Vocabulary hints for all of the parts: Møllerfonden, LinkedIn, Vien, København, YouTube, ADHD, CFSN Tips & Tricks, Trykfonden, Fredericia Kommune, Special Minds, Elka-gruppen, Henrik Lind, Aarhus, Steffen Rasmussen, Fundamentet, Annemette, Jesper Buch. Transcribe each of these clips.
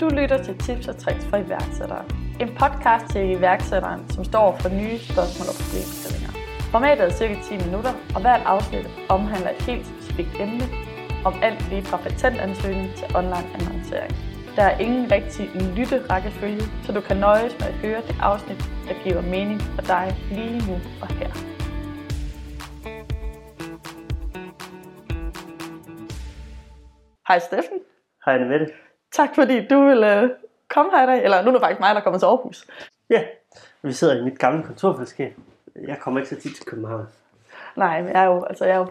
Du lytter til Tips og Tricks for iværksættere. En podcast til iværksætteren, som står for nye spørgsmål og problemstillinger. Formatet er cirka 10 minutter, og hvert afsnit omhandler et helt specifikt emne om alt lige fra patentansøgning til online annoncering. Der er ingen rigtig lytterækkefølge, så du kan nøjes med at høre det afsnit, der giver mening for dig lige nu og her. Hej Steffen. Hej Annemette. Tak fordi du ville komme her i dag. Eller nu er det faktisk mig, der kommer til Aarhus. Ja, vi sidder i mit gamle kontorfællesskab. Jeg kommer ikke så tit til København. Nej, men jeg har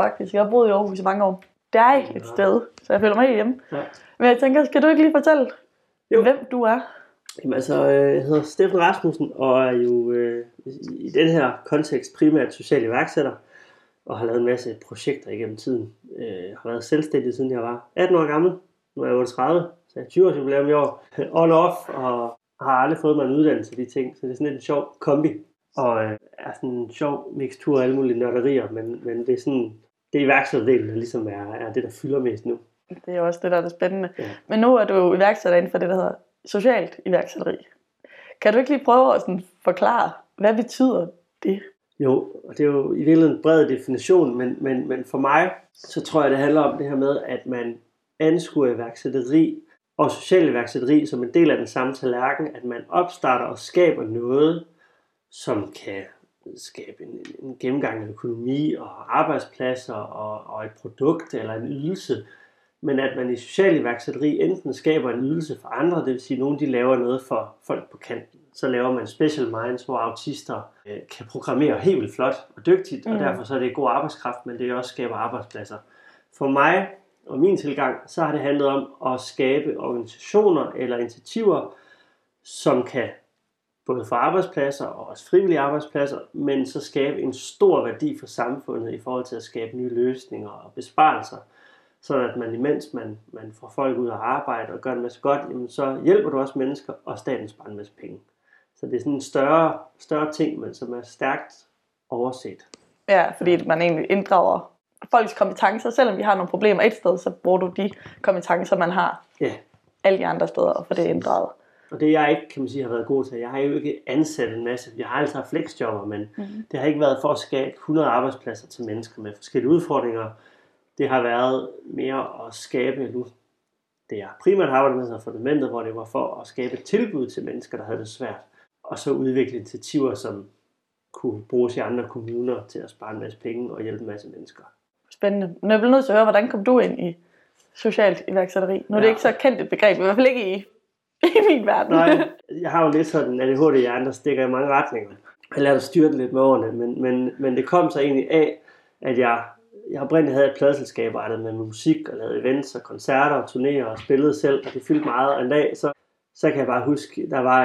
boet i Aarhus i mange år. Det er ikke et sted, så jeg føler mig helt hjemme. Ja. Men jeg tænker, skal du ikke lige fortælle, hvem du er? Jamen altså, jeg hedder Steffen Rasmussen og er jo i den her kontekst primært social iværksætter. Og har lavet en masse projekter igennem tiden. Jeg har været selvstændig, siden jeg var 18 år gammel. Nu er jeg 38, så jeg er 20 år jubilæum i år. On off, og har aldrig fået mig en uddannelse af de ting. Så det er sådan lidt en sjov kombi. Og er sådan en sjov mixtur af alle mulige nørderier. Men det er sådan, det er iværksætterdelen, der ligesom er det, der fylder mest nu. Det er også det, der er det spændende. Ja. Men nu er du jo iværksætter inden for det, der hedder socialt iværksætteri. Kan du ikke lige prøve at sådan forklare, hvad betyder det? Jo, og det er jo i virkeligheden en bred definition, men for mig, så tror jeg, det handler om det her med, at man anskuer iværksætteri og social iværksætteri som en del af den samme tallerken, at man opstarter og skaber noget, som kan skabe en gennemgang af økonomi og arbejdspladser og et produkt eller en ydelse, men at man i social iværksætteri enten skaber en ydelse for andre, det vil sige, at nogen de laver noget for folk på kanten. Så laver man Special Minds, hvor autister kan programmere helt vildt flot og dygtigt, og derfor så er det god arbejdskraft, men det også skaber arbejdspladser. For mig og min tilgang, så har det handlet om at skabe organisationer eller initiativer, som kan både få arbejdspladser og også frivillige arbejdspladser, men så skabe en stor værdi for samfundet i forhold til at skabe nye løsninger og besparelser. Sådan at man imens man får folk ud at arbejde og gør en masse godt, jamen så hjælper du også mennesker, og staten sparer en masse penge. Så det er sådan en større ting, men som er stærkt overset. Ja, fordi man egentlig inddrager folks kompetencer. Selvom vi har nogle problemer et sted, så bruger du de kompetencer, man har alle de andre steder, og for det er inddraget. Og det jeg ikke, kan man sige, har været god til. Jeg har jo ikke ansat en masse. Jeg har altid haft flexjobber, men det har ikke været for at skabe 100 arbejdspladser til mennesker med forskellige udfordringer. Det har været mere at skabe nu. Det jeg primært har arbejdet med sig fundamentet, hvor det var for at skabe tilbud til mennesker, der havde det svært. Og så udvikle initiativer, som kunne bruges i andre kommuner til at spare en masse penge og hjælpe en masse mennesker. Spændende. Men jeg bliver nødt til at høre, hvordan kom du ind i socialt iværksætteri? Nu er det ikke så kendt et begreb, i hvert fald ikke i min verden. Nej, jeg har jo lidt sådan ADHD-hjerne, der stikker i mange retninger. Jeg lærte at styre det lidt med årene, men det kom så egentlig af, at jeg oprindeligt havde et pladeselskab, og arbejdede med musik og lavede events og koncerter og turnerer og spillede selv, og det fyldte meget. Og en dag, så kan jeg bare huske, der var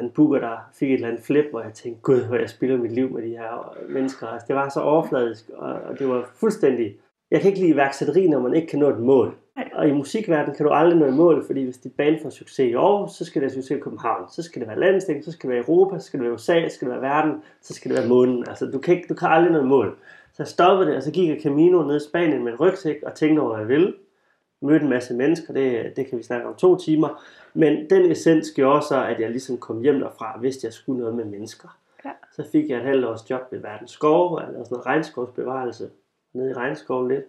en booker, der fik et eller andet flip, hvor jeg tænkte, gud, hvor jeg spiller mit liv med de her mennesker. Altså, det var så overfladisk, og det var fuldstændig... Jeg kan ikke lide iværksætteri, når man ikke kan nå et mål. Og i musikverdenen kan du aldrig nå et mål, fordi hvis dit band får succes i Aarhus, så skal det have succes i København. Så skal det være landsting, så skal det være Europa, så skal det være USA, så skal det være verden, så skal det være månen. Altså, du kan aldrig nå et mål. Så jeg stoppede det, og så gik jeg Camino ned i Spanien med en rygsæk og tænkte over, hvad jeg ville. Mødte en masse mennesker, det kan vi snakke om 2 timer. Men den essens gjorde så, at jeg ligesom kom hjem derfra og vidste, at jeg skulle noget med mennesker. Ja. Så fik jeg et halvt års job ved Verdens Skov, og jeg lavede sådan noget regnskovsbevarelse nede i regnskoven lidt.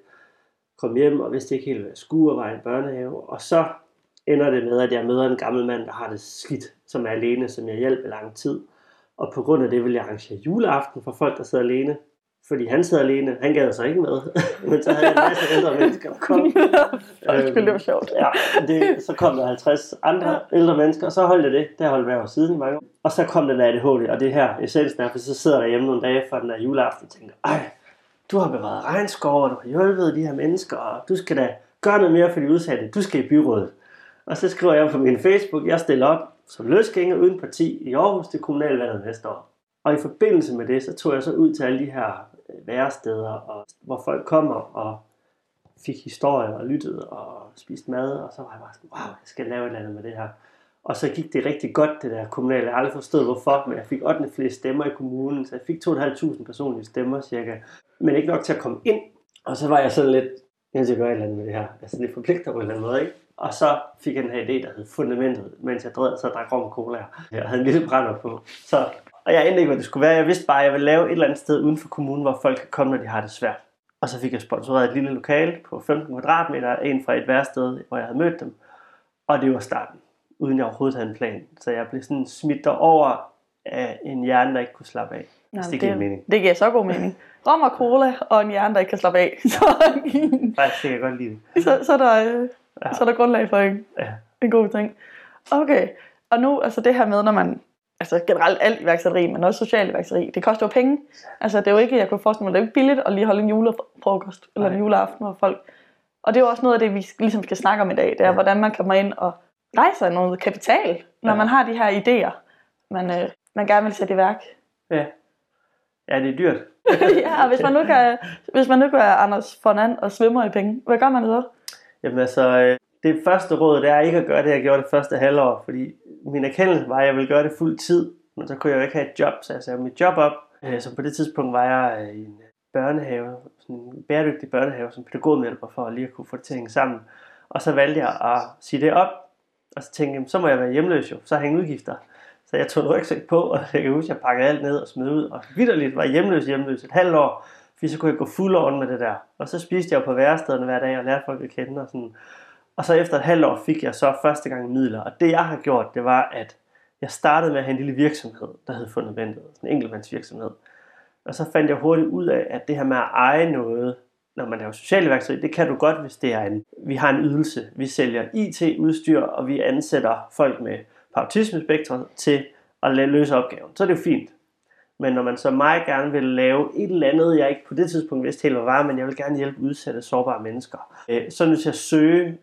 Kom hjem og vidste ikke helt, hvad jeg skulle, og var i en børnehave. Og så ender det med, at jeg møder en gammel mand, der har det skidt, som er alene, som jeg hjalp i lang tid. Og på grund af det ville jeg arrangere juleaften for folk, der sidder alene. Fordi han sad alene, han gad sig ikke med, men så havde jeg en masse ældre mennesker, der kom. Det var sjovt. Så kom der 50 andre ældre mennesker, og så holdt jeg det. Det har holdt hver år siden i mange år. Og så kom den ADHD, og det her essensen er, for så sidder jeg hjemme nogle dage fra den her juleaften og tænker, ej, du har bevaret regnskov, og du har hjulpet de her mennesker, og du skal da gøre noget mere for de udsatte, du skal i byrådet. Og så skriver jeg på min Facebook, jeg stiller op som løsgænger uden parti i Aarhus til kommunalvalget næste år. Og i forbindelse med det, så tog jeg så ud til alle de her væresteder, og hvor folk kommer og fik historier og lyttede og spiste mad. Og så var jeg bare sådan, wow, jeg skal lave et eller andet med det her. Og så gik det rigtig godt, det der kommunale. Jeg har aldrig forstået hvorfor, men jeg fik 8. flere stemmer i kommunen. Så jeg fik 2.500 personlige stemmer cirka, men ikke nok til at komme ind. Og så var jeg sådan lidt, jeg skal gøre et eller andet med det her. Altså det forpligter på en eller anden måde, ikke? Og så fik jeg den her idé, der hed Fundamentet, mens jeg drejede sig og drak rom og cola. Jeg havde en lille brænder på. Så, og jeg endte ikke, hvad det skulle være. Jeg vidste bare, at jeg ville lave et eller andet sted uden for kommunen, hvor folk kan komme, når de har det svært. Og så fik jeg sponsoreret et lille lokale på 15 kvadratmeter, en fra et værsted, hvor jeg havde mødt dem. Og det var starten, uden jeg overhovedet havde en plan. Så jeg blev sådan smidt derover af en hjerne, der ikke kunne slappe af. Nej, det giver mening. Det giver så god mening. Rom og cola og en hjerne, der ikke kan slappe af. Så, faktisk, jeg kan godt lide det. Så er der grundlag for en god ting. Okay, og nu altså det her med, når man... Altså generelt alt iværksætteri, men også social iværksætteri. Det koster jo penge. Altså det er jo ikke, jeg kunne forestille mig, det er jo ikke billigt at lige holde en julefrokost eller en juleaften for folk. Og det er jo også noget af det, vi ligesom skal snakke om i dag. Det er, hvordan man kommer ind og rejser noget kapital, når man har de her idéer, man gerne vil sætte i værk. Ja. Ja, det er dyrt. Ja, og hvis man nu gør Anders Fornand og svømmer i penge, hvad gør man så? Jamen altså, det første råd, det er ikke at gøre det, jeg gjorde det første halvår, fordi min erkendelse var, at jeg ville gøre det fuld tid, men så kunne jeg jo ikke have et job, så jeg sagde mit job op. Så på det tidspunkt var jeg i en børnehave, sådan en bæredygtig børnehave, som pædagogmedhjælper for lige at kunne få det til at hænge sammen. Og så valgte jeg at sige det op, og så tænkte jeg, så må jeg være hjemløs jo, så har jeg ingen udgifter. Så jeg tog en rygsæk på, og jeg kan huske, jeg pakkede alt ned og smed ud, og vitterligt var jeg hjemløs et halvt år, fordi så kunne jeg gå fuld over med det der. Og så spiste jeg jo på værestederne hver dag og lærte folk at kende og sådan. Og så efter et halvt år fik jeg så første gang midler. Og det jeg har gjort, det var, at jeg startede med at have en lille virksomhed, der hed Fundamentet. Sådan en enkeltmandsvirksomhed. Og så fandt jeg hurtigt ud af, at det her med at eje noget, når man laver socialt iværksætteri, det kan du godt, hvis det er vi har en ydelse. Vi sælger IT-udstyr, og vi ansætter folk med autismespektret til at løse opgaven. Så er det jo fint. Men når man så meget gerne vil lave et eller andet, jeg ikke på det tidspunkt vidste helt, hvad var, men jeg vil gerne hjælpe udsatte, sårbare mennesker, så er det nødt til at søge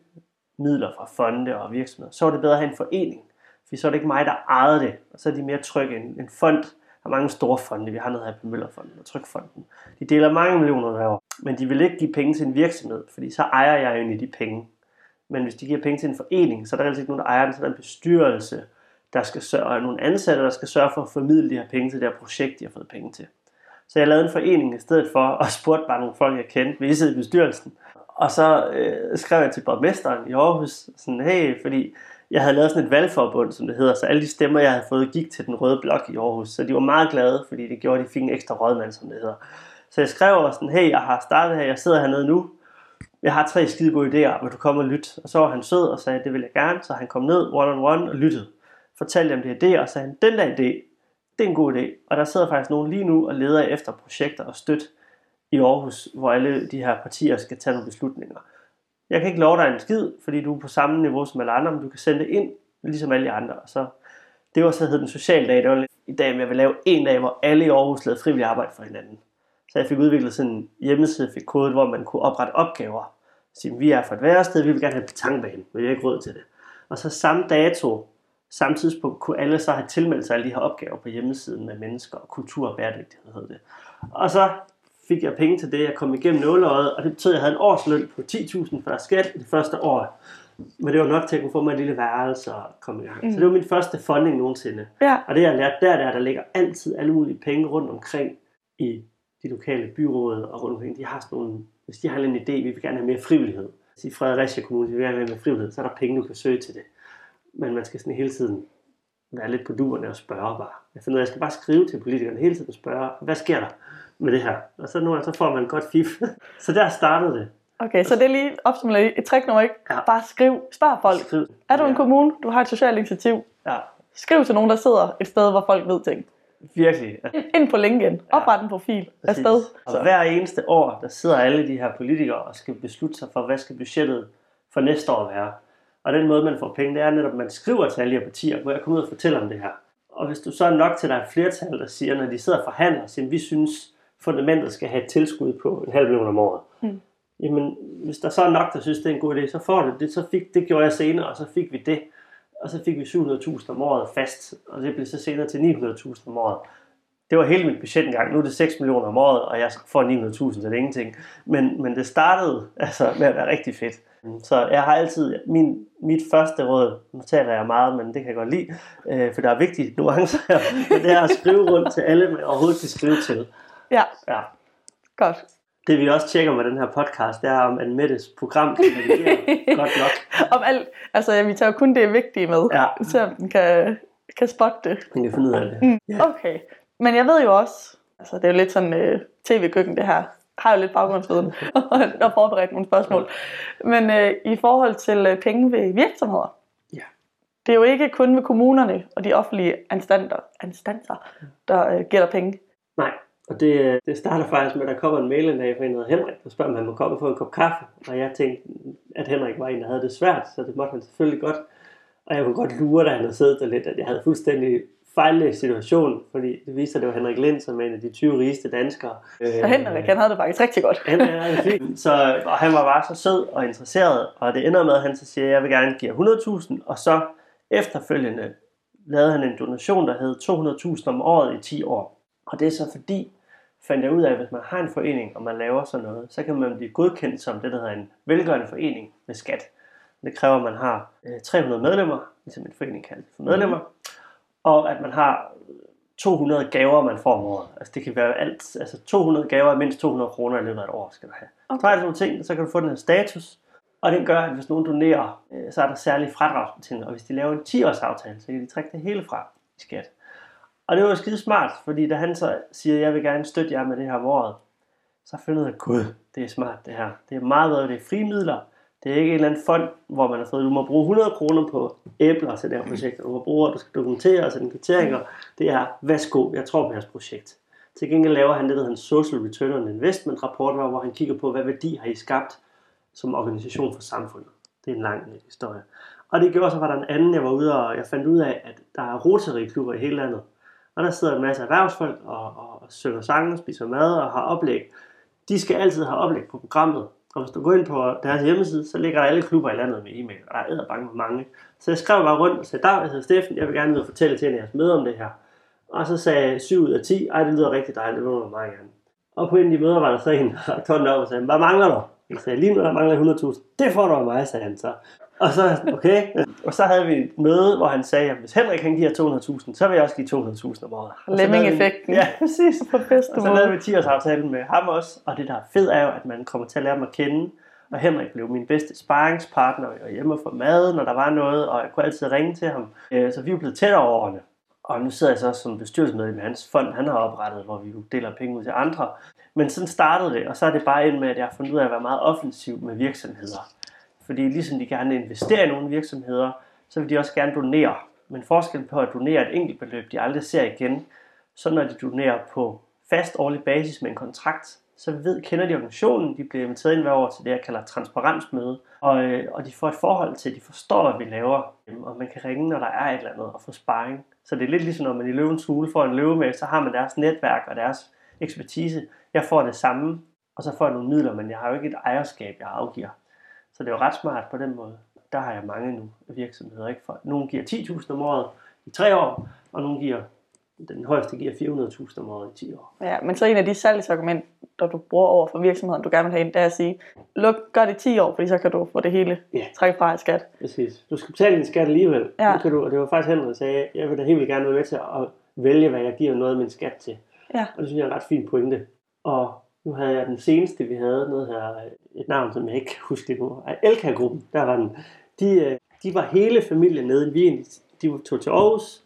midler fra fonde og virksomheder. Så er det bedre at have en forening, for så er det ikke mig, der ejede det, og så er de mere trygge. En fond har mange store fonde, vi har noget her på Møllerfonden og Trykfonden. De deler mange millioner hver år, men de vil ikke give penge til en virksomhed, fordi så ejer jeg jo egentlig de penge. Men hvis de giver penge til en forening, så er der altid ikke nogen, der ejer den, så er der en bestyrelse, der skal sørge, nogle ansatte, der skal sørge for at formidle de her penge til det her projekt, de har fået penge til. Så jeg lavede en forening i stedet for, og spurgte bare nogle folk, jeg kendte, vil I sidde i bestyrelsen? Og så skrev jeg til borgmesteren i Aarhus, sådan, hey, fordi jeg havde lavet sådan et valgforbund, som det hedder, så alle de stemmer, jeg havde fået, gik til den røde blok i Aarhus. Så de var meget glade, fordi det gjorde, at de fik en ekstra rådmand, som det hedder. Så jeg skrev også sådan, hey, jeg har startet her, jeg sidder hernede nu. Jeg har 3 skide gode idéer, vil du komme og lytte? Og så var han sød og sagde, det vil jeg gerne. Så han kom ned one-on-one og lyttede. Fortalte dem det her idéer og sagde, den der idé, det er en god idé. Og der sidder faktisk nogen lige nu og leder efter projekter og støtte i Aarhus, hvor alle de her partier skal tage nogle beslutninger. Jeg kan ikke love dig en skid, fordi du er på samme niveau som alle andre, men du kan sende det ind, ligesom alle de andre. Så det var så hed den sociale dag. Det var i dag, men jeg vil lave en dag, hvor alle i Aarhus lavede frivilligt arbejde for hinanden. Så jeg fik udviklet sådan en hjemmeside, fik kodet, hvor man kunne oprette opgaver. Så vi er fra et værested, vi vil gerne have en betonbane, men vi har ikke råd til det. Og så samme dato, samme tidspunkt, kunne alle så have tilmeldt sig alle de her opgaver på hjemmesiden med mennesker og kultur og bæredygtighed, hed det. Og så fik jeg penge til det, jeg kom igennem nåleøjet, og det betød, at jeg havde en årsløn på 10.000 før skat det første år. Men det var nok til at kunne få mig en lille værelse og komme i gang. Så det var min første funding nogensinde. Ja. Og det jeg lærte, der ligger altid alle mulige penge rundt omkring i de lokale byråd og rundt omkring. De har sådan nogle, hvis de har en idé, vi vil gerne have mere frivillighed. I Fredericia Kommune, vi vil gerne have mere frivillighed, så er der penge, du kan søge til det. Men man skal sådan hele tiden være lidt på duerne og spørge bare. Jeg finder ud af, jeg skal bare skrive til politikerne hele tiden og spørge, hvad sker der med det her? Og så nogle gange, så får man godt fif. Så der startede det. Okay, så det er lige opsummeret et trick nummer, ikke? Ja. Bare skriv. Spørg folk. Skriv. Er du en kommune, du har et socialt initiativ? Ja. Skriv til nogen, der sidder et sted, hvor folk ved ting. Virkelig. Ind på LinkedIn. Opret en profil afsted. Og hver eneste år, der sidder alle de her politikere og skal beslutte sig for, hvad skal budgettet for næste år være. Og den måde, man får penge, det er netop, at man skriver til alle de her partier, hvor jeg kommer ud og fortæller om det her. Og hvis du så er nok til, at der er et flertal, der siger, når de sidder og forhandler, siger, vi synes, fundamentet skal have et tilskud på 500.000 om året. Jamen, hvis der så er nok, der synes, det er en god idé, så får du det. Det gjorde jeg senere, og så fik vi det. Og så fik vi 700.000 om året fast, og det blev så senere til 900.000 om året. Det var hele mit budget engang. Nu er det 6 millioner om året, og jeg får 900.000, så det er ingenting. Men det startede altså med at være rigtig fedt. Så jeg har altid, mit første råd, nu taler jeg meget, men det kan jeg godt lide, for der er vigtige nuancer her, det er at skrive rundt til alle, man overhovedet kan skrive til. Ja, godt. Det vi også tjekker med den her podcast, det er om Annemettes program kan navigere godt nok. Om alt, altså vi tager kun det vigtige med, ja, så den kan spotte det. Den kan finde ud af det. Mm. Yeah. Okay, men jeg ved jo også, altså det er jo lidt sådan tv-køkken det her, har jo lidt baggrundsviden og forberedt nogle spørgsmål. Men i forhold til penge ved virksomheder, yeah, det er jo ikke kun ved kommunerne og de offentlige instanser, der gælder penge. Nej. Og det starter faktisk med, at der kommer en mail en dag fra en, der hedder Henrik, der spørger, om han må komme og få en kop kaffe. Og jeg tænkte, at Henrik var en, der havde det svært, så det måtte han selvfølgelig godt. Og jeg kunne godt lure, da han havde siddet der lidt, at jeg havde fuldstændig fejllæst situationen, fordi det viste sig, at det var Henrik Lind, som er en af de 20 rigeste danskere. Så Henrik, han havde det faktisk rigtig godt. Og han var bare så sød og interesseret, og det ender med, at han så siger, at jeg vil gerne give 100.000, og så efterfølgende lavede han en donation, der hed 200.000 om året i 10 år. Og det er så fordi, fandt jeg ud af, at hvis man har en forening, og man laver sådan noget, så kan man blive godkendt som det, der hedder en velgørende forening med skat. Det kræver, at man har 300 medlemmer, ligesom en forening kan for medlemmer, og at man har 200 gaver, man får om året. Altså det kan være alt, altså 200 gaver er mindst 200 kroner i løbet af et år, skal du have. Okay. Så er det nogle ting, så kan du få den her status, og det gør, at hvis nogen donerer, så er der særlige fradragsbetingelser, og hvis de laver en 10-års aftale, så kan de trække det hele fra i skat. Og det var jo skide smart, fordi da han så siger, at jeg vil gerne støtte jer med det her om året, så finder jeg, gud, det er smart det her. Det er meget bedre, det er frimidler. Det er ikke en eller anden fond, hvor man har fået, du må bruge 100 kroner på æbler til det her projekt, og du må bruge, at du skal dokumentere og sende kvitteringer. Det er, værsgo, jeg tror på jeres projekt. Til gengæld laver han det, der hedder en Social Return on Investment rapport, hvor han kigger på, hvad værdi har I skabt som organisation for samfundet. Det er en lang historie. Og det gjorde så, var der en anden, jeg var ude, og jeg fandt ud af, at der er Rotary-klubber i hele landet. Og der sidder en masse erhvervsfolk og synger sange og spiser mad og har oplæg. De skal altid have oplæg på programmet. Og hvis du går ind på deres hjemmeside, så ligger der alle klubber i landet med e-mail. Og der er edderbange for mange. Så jeg skrev bare rundt og sagde, jeg hedder Steffen, jeg vil gerne ud og fortælle til jeres møder om det her. Og så sagde 7 ud af 10, ej det lyder rigtig dejligt, det vil jeg meget gerne. Og på en af de møder var der så en, der tålte op og sagde, hvad mangler du? Jeg sagde, lige nu der mangler 100.000, det får du af mig, sagde han så. Og så, okay. Og så havde vi et møde, hvor han sagde, at hvis Henrik han giver 200.000, så vil jeg også give 200.000 om året. Lemming-effekten. Ja, præcis. På bedste måde. Og så lavede vi 10-årsaftalen med ham også. Og det der er fedt er jo, at man kommer til at lære mig at kende. Og Henrik blev min bedste sparringspartner. Jeg var hjemme for mad, når der var noget, og jeg kunne altid ringe til ham. Så vi er blevet tættere over årene. Og nu sidder jeg så som bestyrelsesmedlem i hans fond, han har oprettet, hvor vi deler penge ud til andre. Men sådan startede det, og så er det bare ind med, at jeg har fundet ud af at være meget offensiv med virksomheder. Fordi ligesom de gerne investerer i nogle virksomheder, så vil de også gerne donere. Men forskellen på at donere et enkelt beløb, de aldrig ser igen, så når de donerer på fast årlig basis med en kontrakt, så kender de organisationen, de bliver inviteret ind hver år til det, jeg kalder transparensmøde. Og de får et forhold til, at de forstår, hvad vi laver. Og man kan ringe, når der er et eller andet, og få sparring. Så det er lidt ligesom, når man i Løvens Hule får en løve med, så har man deres netværk og deres ekspertise. Jeg får det samme, og så får jeg nogle midler, men jeg har jo ikke et ejerskab, jeg afgiver. Så det er jo ret smart på den måde. Der har jeg mange nu virksomheder. Ikke? For nogle giver 10.000 om året i 3 år, og nogle giver, den højeste giver 400.000 om året i 10 år. Ja, men så en af de salgsargumenter, du bruger over for virksomheden, du gerne vil have ind, det er at sige, gør det 10 år, fordi så kan du få det hele trække fra i skat. Præcis. Du skal betale din skat alligevel. Ja. Kan du, og det var faktisk Henrik, der sagde, jeg vil da helt vildt gerne være med til at vælge, hvad jeg giver noget af min skat til. Ja. Og det synes jeg er en ret fin pointe. Og nu havde jeg den seneste, vi havde noget her, et navn, som jeg ikke kan huske det nu, Elka-gruppen, der var den. De var hele familien nede i Vien, de tog til Aarhus,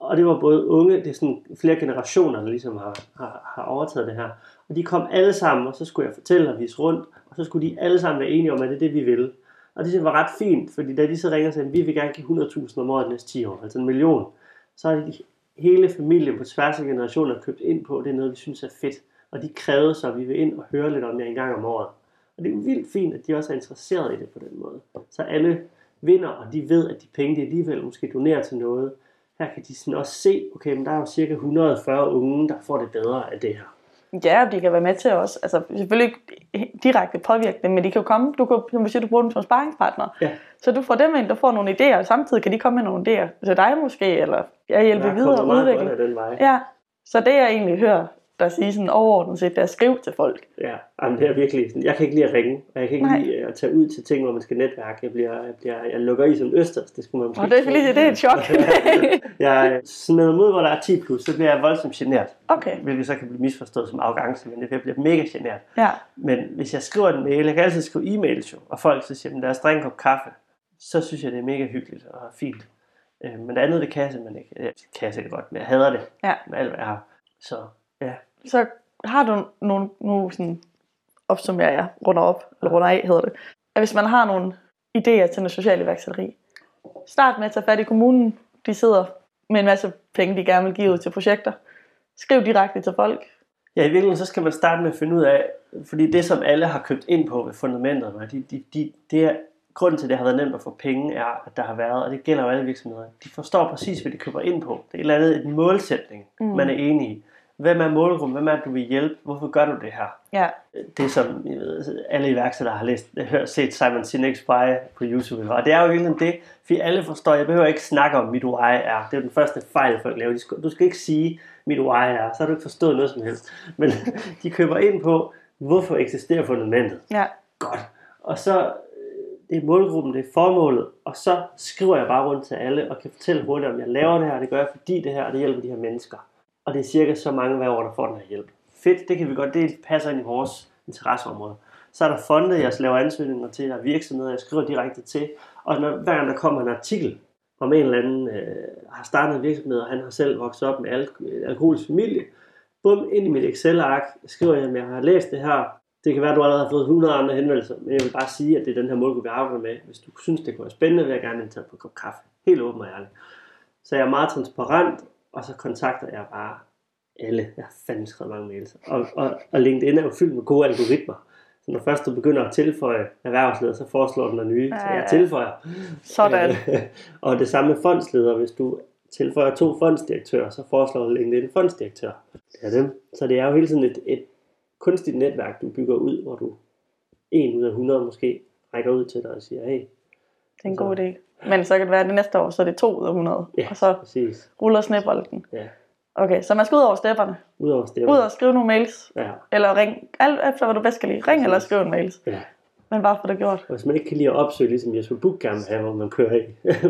og det var både unge, det er sådan flere generationer, der ligesom har overtaget det her. Og de kom alle sammen, og så skulle jeg fortælle og vise rundt, og så skulle de alle sammen være enige om, at det er det, vi ville. Og det var ret fint, fordi da de så ringer og sagde, at vi vil gerne give 100.000 om året de næste 10 år, altså 1 million, så har de hele familien på tværs af generationer købt ind på, det er noget, vi synes er fedt. Og de krævede så, at vi vil ind og høre lidt om jer en gang om året. Og det er vildt fint, at de også er interesseret i det på den måde. Så alle vinder, og de ved, at de penge, de alligevel måske donerer til noget. Her kan de sådan også se, okay, men der er jo cirka 140 unge, der får det bedre af det her. Ja, og de kan være med til os. Altså selvfølgelig ikke direkte påvirke dem, men de kan jo komme. Du kan, som du siger, du bruger dem som sparringspartner. Ja. Så du får dem ind, der får nogle idéer, og samtidig kan de komme med nogle idéer til dig måske, eller hjælpe videre og udvikle. Ja, så det jeg egentlig hører der siger sådan overordnet set, der skriv til folk. Ja, jamen, det er virkelig sådan, jeg kan ikke lide at ringe, og jeg kan ikke lide at tage ud til ting, hvor man skal netværke. Jeg lukker i som østers, det skulle man måske. Og det er fordi, det er et chok. Jeg smider mod, hvor der er 10 plus, så bliver jeg voldsomt genert. Okay. Hvilket så kan blive misforstået som arrogance, men det bliver mega genert. Ja. Men hvis jeg skriver en mail, jeg kan altid skrive e-mails jo, og folk så siger, at lad os drikke en kop kaffe, så synes jeg, det er mega hyggeligt og fint. Men det andet, det kan jeg simpelthen ikke. Jeg kan sikkert godt, men jeg hader det med alt, hvad jeg har. Så ja. Så har du nogle, nu sådan, opsummerer jeg, runder af hedder det, at hvis man har nogle idéer til noget socialt iværksætteri, start med at tage fat i kommunen. De sidder med en masse penge, de gerne vil give ud til projekter. Skriv direkte til folk. Ja, i virkeligheden så skal man starte med at finde ud af, fordi det som alle har købt ind på ved fundamentet, det er grunden til, at det har været nemt at få penge, er, at der har været, og det gælder jo alle virksomheder, de forstår præcis, hvad de køber ind på. Det er et eller andet en målsætning, man er enig i. Hvem er målgruppen? Hvem er du vil hjælpe? Hvorfor gør du det her? Ja. Det som alle iværksættere har set Simon Sinek's spire på YouTube. Og det er jo egentlig det, fordi alle forstår, jeg behøver ikke snakke om, mit why er. Det er den første fejl, folk laver. Du skal ikke sige, mit why er. Så har du ikke forstået noget som helst. Men de køber ind på, hvorfor eksisterer fundamentet. Ja. Godt. Og så det er målgruppen, det er formålet, og så skriver jeg bare rundt til alle, og kan fortælle hurtigt, om jeg laver det her, det gør jeg fordi det her, og det hjælper de her mennesker. Og det er cirka så mange hver år, der får den her hjælp. Fedt, det kan vi godt, det passer ind i vores interesseområde. Så er der fondet, jeg laver ansøgninger til, der er virksomheder, jeg skriver direkte til. Og når, hver gang der kommer en artikel, om en eller anden har startet en virksomhed, og han har selv vokset op med alkoholisk familie, bum, ind i mit Excel-ark, skriver jeg, at jeg har læst det her. Det kan være, at du allerede har fået 100 andre henvendelser, men jeg vil bare sige, at det er den her målgruppe, vi arbejder med. Hvis du synes, det kunne være spændende, vil jeg gerne indtage på en kop kaffe. Helt åben og ærlig. Så jeg er meget transparent, og så kontakter jeg bare alle. Jeg har fandme skrevet mange mails. Og LinkedIn er jo fyldt med gode algoritmer. Så når først du begynder at tilføje erhvervsleder, så foreslår den nye, så jeg tilføjer. Sådan. Og det samme med fondsleder. Hvis du tilføjer 2 fondsdirektører, så foreslår LinkedIn fondsdirektør. Det er dem. Så det er jo hele tiden et kunstigt netværk, du bygger ud, hvor du 1 ud af 100 måske rækker ud til dig og siger, hey. Det er en god idé. Men så kan det være, at det næste år, så er det 2 ud af 100. Ja, og så præcis. Ruller snebolden. Ja. Okay, så man skal ud over stepperne. Ud over stepperne. Ud og skrive nogle mails. Ja. Eller ring. Alt efter, hvad du bedst kan lide. Ring eller skriv en mails. Ja. Men bare få det gjort. Og hvis man ikke kan lide at opsøge, ligesom Jesper Buch gerne vil have, hvor man kører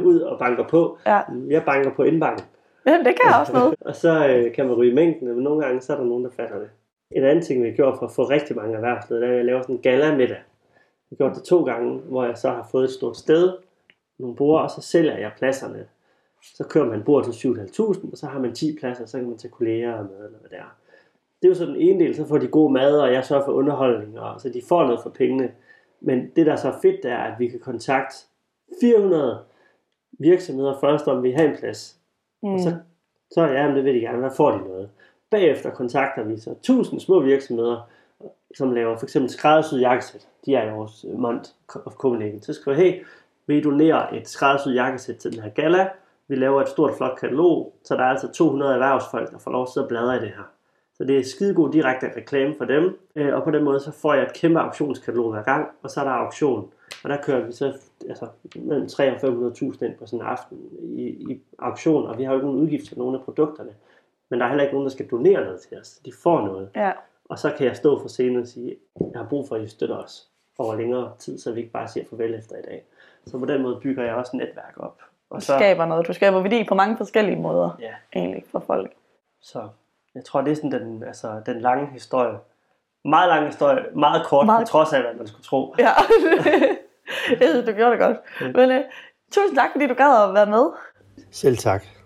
ud og banker på. Ja. Jeg banker på indbanken. Jamen, det kan jeg også noget. Og så kan man ryge mængden, men nogle gange, så er der nogen, der fatter det. En anden ting, vi har gjort for at få rigtig mange erhvervsledere, det er, at jeg laver sådan en galamiddag. Jeg har gjort det 2 gange, hvor jeg så har fået et stort sted, nogle borde, og så sælger jeg pladserne. Så kører man bord til 7.500, og så har man 10 pladser, og så kan man tage kolleger med, eller hvad det er. Det er jo så den ene del, så får de god mad, og jeg sørger for underholdning, og så de får noget for pengene. Men det, der er så fedt, det er, at vi kan kontakte 400 virksomheder først, om vi har en plads. Og så ja, det vil de gerne, der får de noget. Bagefter kontakter vi så 1000 små virksomheder, som laver for eksempel skræddersyet jakkesæt. De er i vores Mont of Copenhagen. Så skriver hey, vi donerer et skræddersyet jakkesæt til den her gala. Vi laver et stort flot katalog, så der er altså 200 erhvervsfolk, der får lov at sidde og bladre i det her. Så det er skidegod direkte reklame for dem. Og på den måde så får jeg et kæmpe auktionskatalog hver gang, og så er der auktion. Og der kører vi så altså, mellem 300.000 og 500.000 ind på sådan en aften i auktion, og vi har jo ikke nogen udgift til nogen af produkterne. Men der er heller ikke nogen, der skal donere noget til os. De får noget. Ja. Og så kan jeg stå for scenen og sige, jeg har brug for, at I støtter os over længere tid, så vi ikke bare siger farvel efter i dag. Så på den måde bygger jeg også netværk op. Og så skaber noget. Du skaber værdi på mange forskellige måder, egentlig, for folk. Så jeg tror, det er sådan den lange historie. Meget lang historie, meget kort, på trods af, hvad man skulle tro. Ja, jeg synes, du gjorde det godt. Men tusind tak, fordi du gad at være med. Selv tak.